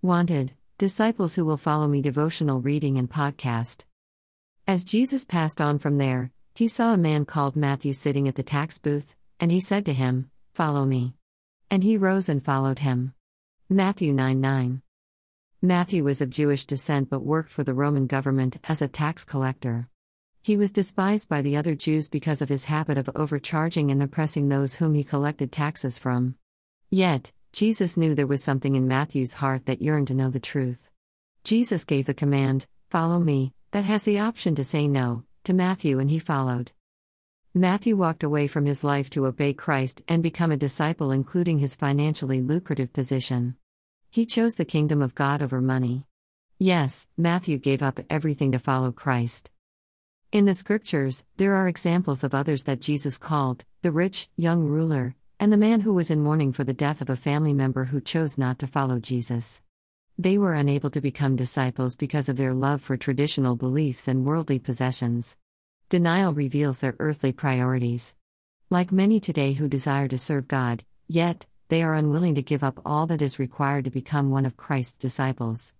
Wanted, Disciples Who Will Follow Me Devotional Reading and Podcast. As Jesus passed on from there, he saw a man called Matthew sitting at the tax booth, and he said to him, "Follow me." And he rose and followed him. Matthew 9:9. Matthew was of Jewish descent but worked for the Roman government as a tax collector. He was despised by the other Jews because of his habit of overcharging and oppressing those whom he collected taxes from. Yet, Jesus knew there was something in Matthew's heart that yearned to know the truth. Jesus gave the command, "Follow me," that has the option to say no, to Matthew, and he followed. Matthew walked away from his life to obey Christ and become a disciple, including his financially lucrative position. He chose the kingdom of God over money. Yes, Matthew gave up everything to follow Christ. In the scriptures, there are examples of others that Jesus called, the rich, young ruler, and the man who was in mourning for the death of a family member who chose not to follow Jesus. They were unable to become disciples because of their love for traditional beliefs and worldly possessions. Denial reveals their earthly priorities. Like many today who desire to serve God, yet, they are unwilling to give up all that is required to become one of Christ's disciples.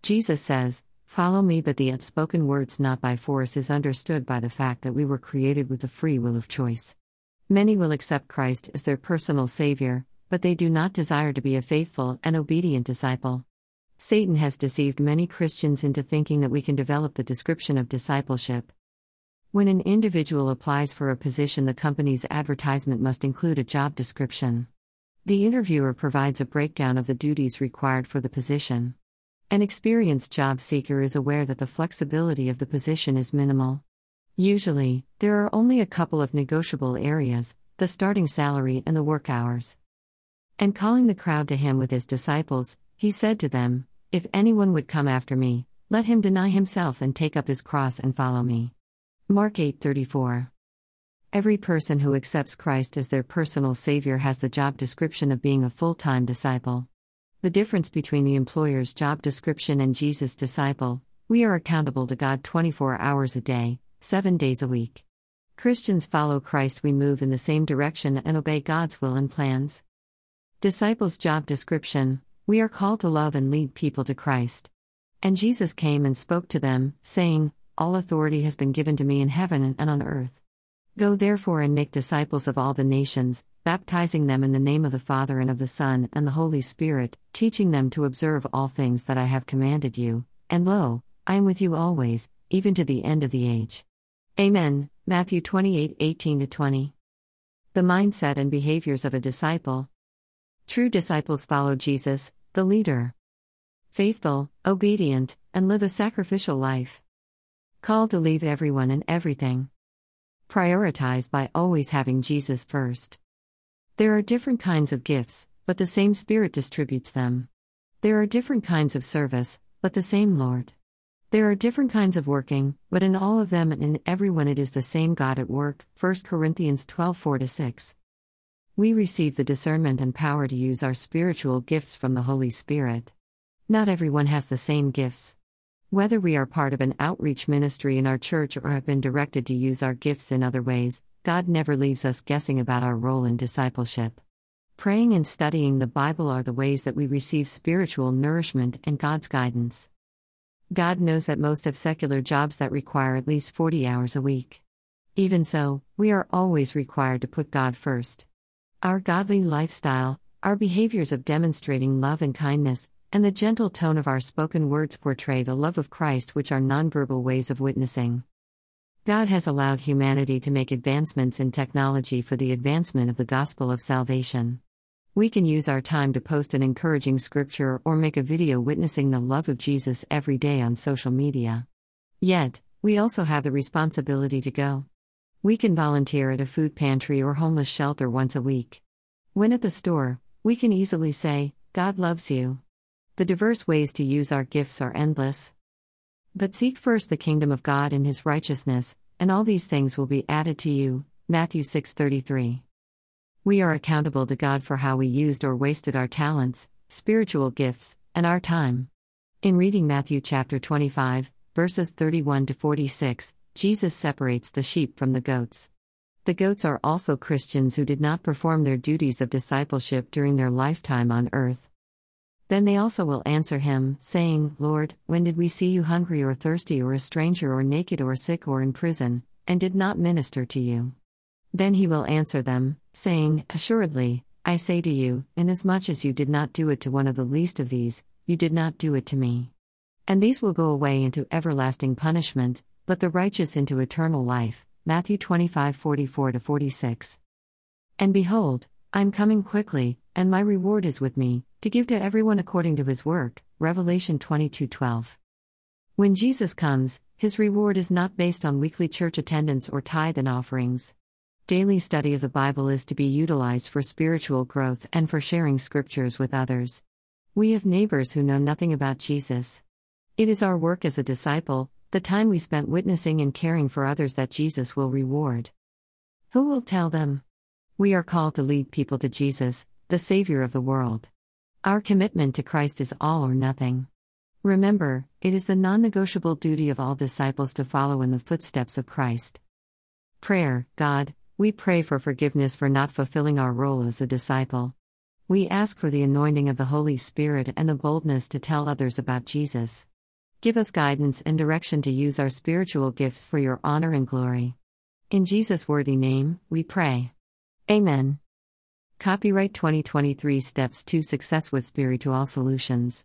Jesus says, "Follow me," but the unspoken words "not by force" is understood by the fact that we were created with the free will of choice. Many will accept Christ as their personal Savior, but they do not desire to be a faithful and obedient disciple. Satan has deceived many Christians into thinking that we can develop the description of discipleship. When an individual applies for a position, the company's advertisement must include a job description. The interviewer provides a breakdown of the duties required for the position. An experienced job seeker is aware that the flexibility of the position is minimal. Usually, there are only a couple of negotiable areas: the starting salary and the work hours. And calling the crowd to him with his disciples, he said to them, "If anyone would come after me, let him deny himself and take up his cross and follow me." Mark 8:34. Every person who accepts Christ as their personal Savior has the job description of being a full-time disciple. The difference between the employer's job description and Jesus' disciple: we are accountable to God 24 hours a day, 7 days a week. Christians follow Christ. We move in the same direction and obey God's will and plans. Disciples' job description: we are called to love and lead people to Christ. And Jesus came and spoke to them, saying, "All authority has been given to me in heaven and on earth. Go therefore and make disciples of all the nations, baptizing them in the name of the Father and of the Son and the Holy Spirit, teaching them to observe all things that I have commanded you, and lo, I am with you always, even to the end of the age." Amen. Matthew 28:18-20. The mindset and behaviors of a disciple. True disciples follow Jesus, the leader. Faithful, obedient, and live a sacrificial life. Called to leave everyone and everything. Prioritize by always having Jesus first. There are different kinds of gifts, but the same Spirit distributes them. There are different kinds of service, but the same Lord. There are different kinds of working, but in all of them and in everyone it is the same God at work. 1 Corinthians 12:4-6. We receive the discernment and power to use our spiritual gifts from the Holy Spirit. Not everyone has the same gifts. Whether we are part of an outreach ministry in our church or have been directed to use our gifts in other ways, God never leaves us guessing about our role in discipleship. Praying and studying the Bible are the ways that we receive spiritual nourishment and God's guidance. God knows that most have secular jobs that require at least 40 hours a week. Even so, we are always required to put God first. Our godly lifestyle, our behaviors of demonstrating love and kindness, and the gentle tone of our spoken words portray the love of Christ, which are nonverbal ways of witnessing. God has allowed humanity to make advancements in technology for the advancement of the gospel of salvation. We can use our time to post an encouraging scripture or make a video witnessing the love of Jesus every day on social media. Yet, we also have the responsibility to go. We can volunteer at a food pantry or homeless shelter once a week. When at the store, we can easily say, "God loves you." The diverse ways to use our gifts are endless. But seek first the kingdom of God and His righteousness, and all these things will be added to you. Matthew 6:33. We are accountable to God for how we used or wasted our talents, spiritual gifts, and our time. In reading Matthew chapter 25, verses 31-46, Jesus separates the sheep from the goats. The goats are also Christians who did not perform their duties of discipleship during their lifetime on earth. Then they also will answer him, saying, Lord, when did we see you hungry or thirsty or a stranger or naked or sick or in prison, and did not minister to you? Then he will answer them, saying, Assuredly, I say to you, inasmuch as you did not do it to one of the least of these, you did not do it to me. And these will go away into everlasting punishment, but the righteous into eternal life. Matthew 25:44-46. And behold, I am coming quickly, and my reward is with me, to give to everyone according to his work. Revelation 22:12. When Jesus comes, his reward is not based on weekly church attendance or tithe and offerings. Daily study of the Bible is to be utilized for spiritual growth and for sharing scriptures with others. We have neighbors who know nothing about Jesus. It is our work as a disciple, the time we spent witnessing and caring for others, that Jesus will reward. Who will tell them? We are called to lead people to Jesus, the Savior of the world. Our commitment to Christ is all or nothing. Remember, it is the non-negotiable duty of all disciples to follow in the footsteps of Christ. Prayer. God, we pray for forgiveness for not fulfilling our role as a disciple. We ask for the anointing of the Holy Spirit and the boldness to tell others about Jesus. Give us guidance and direction to use our spiritual gifts for your honor and glory. In Jesus' worthy name, we pray. Amen. Copyright 2023 Steps to Success with Spiritual Solutions.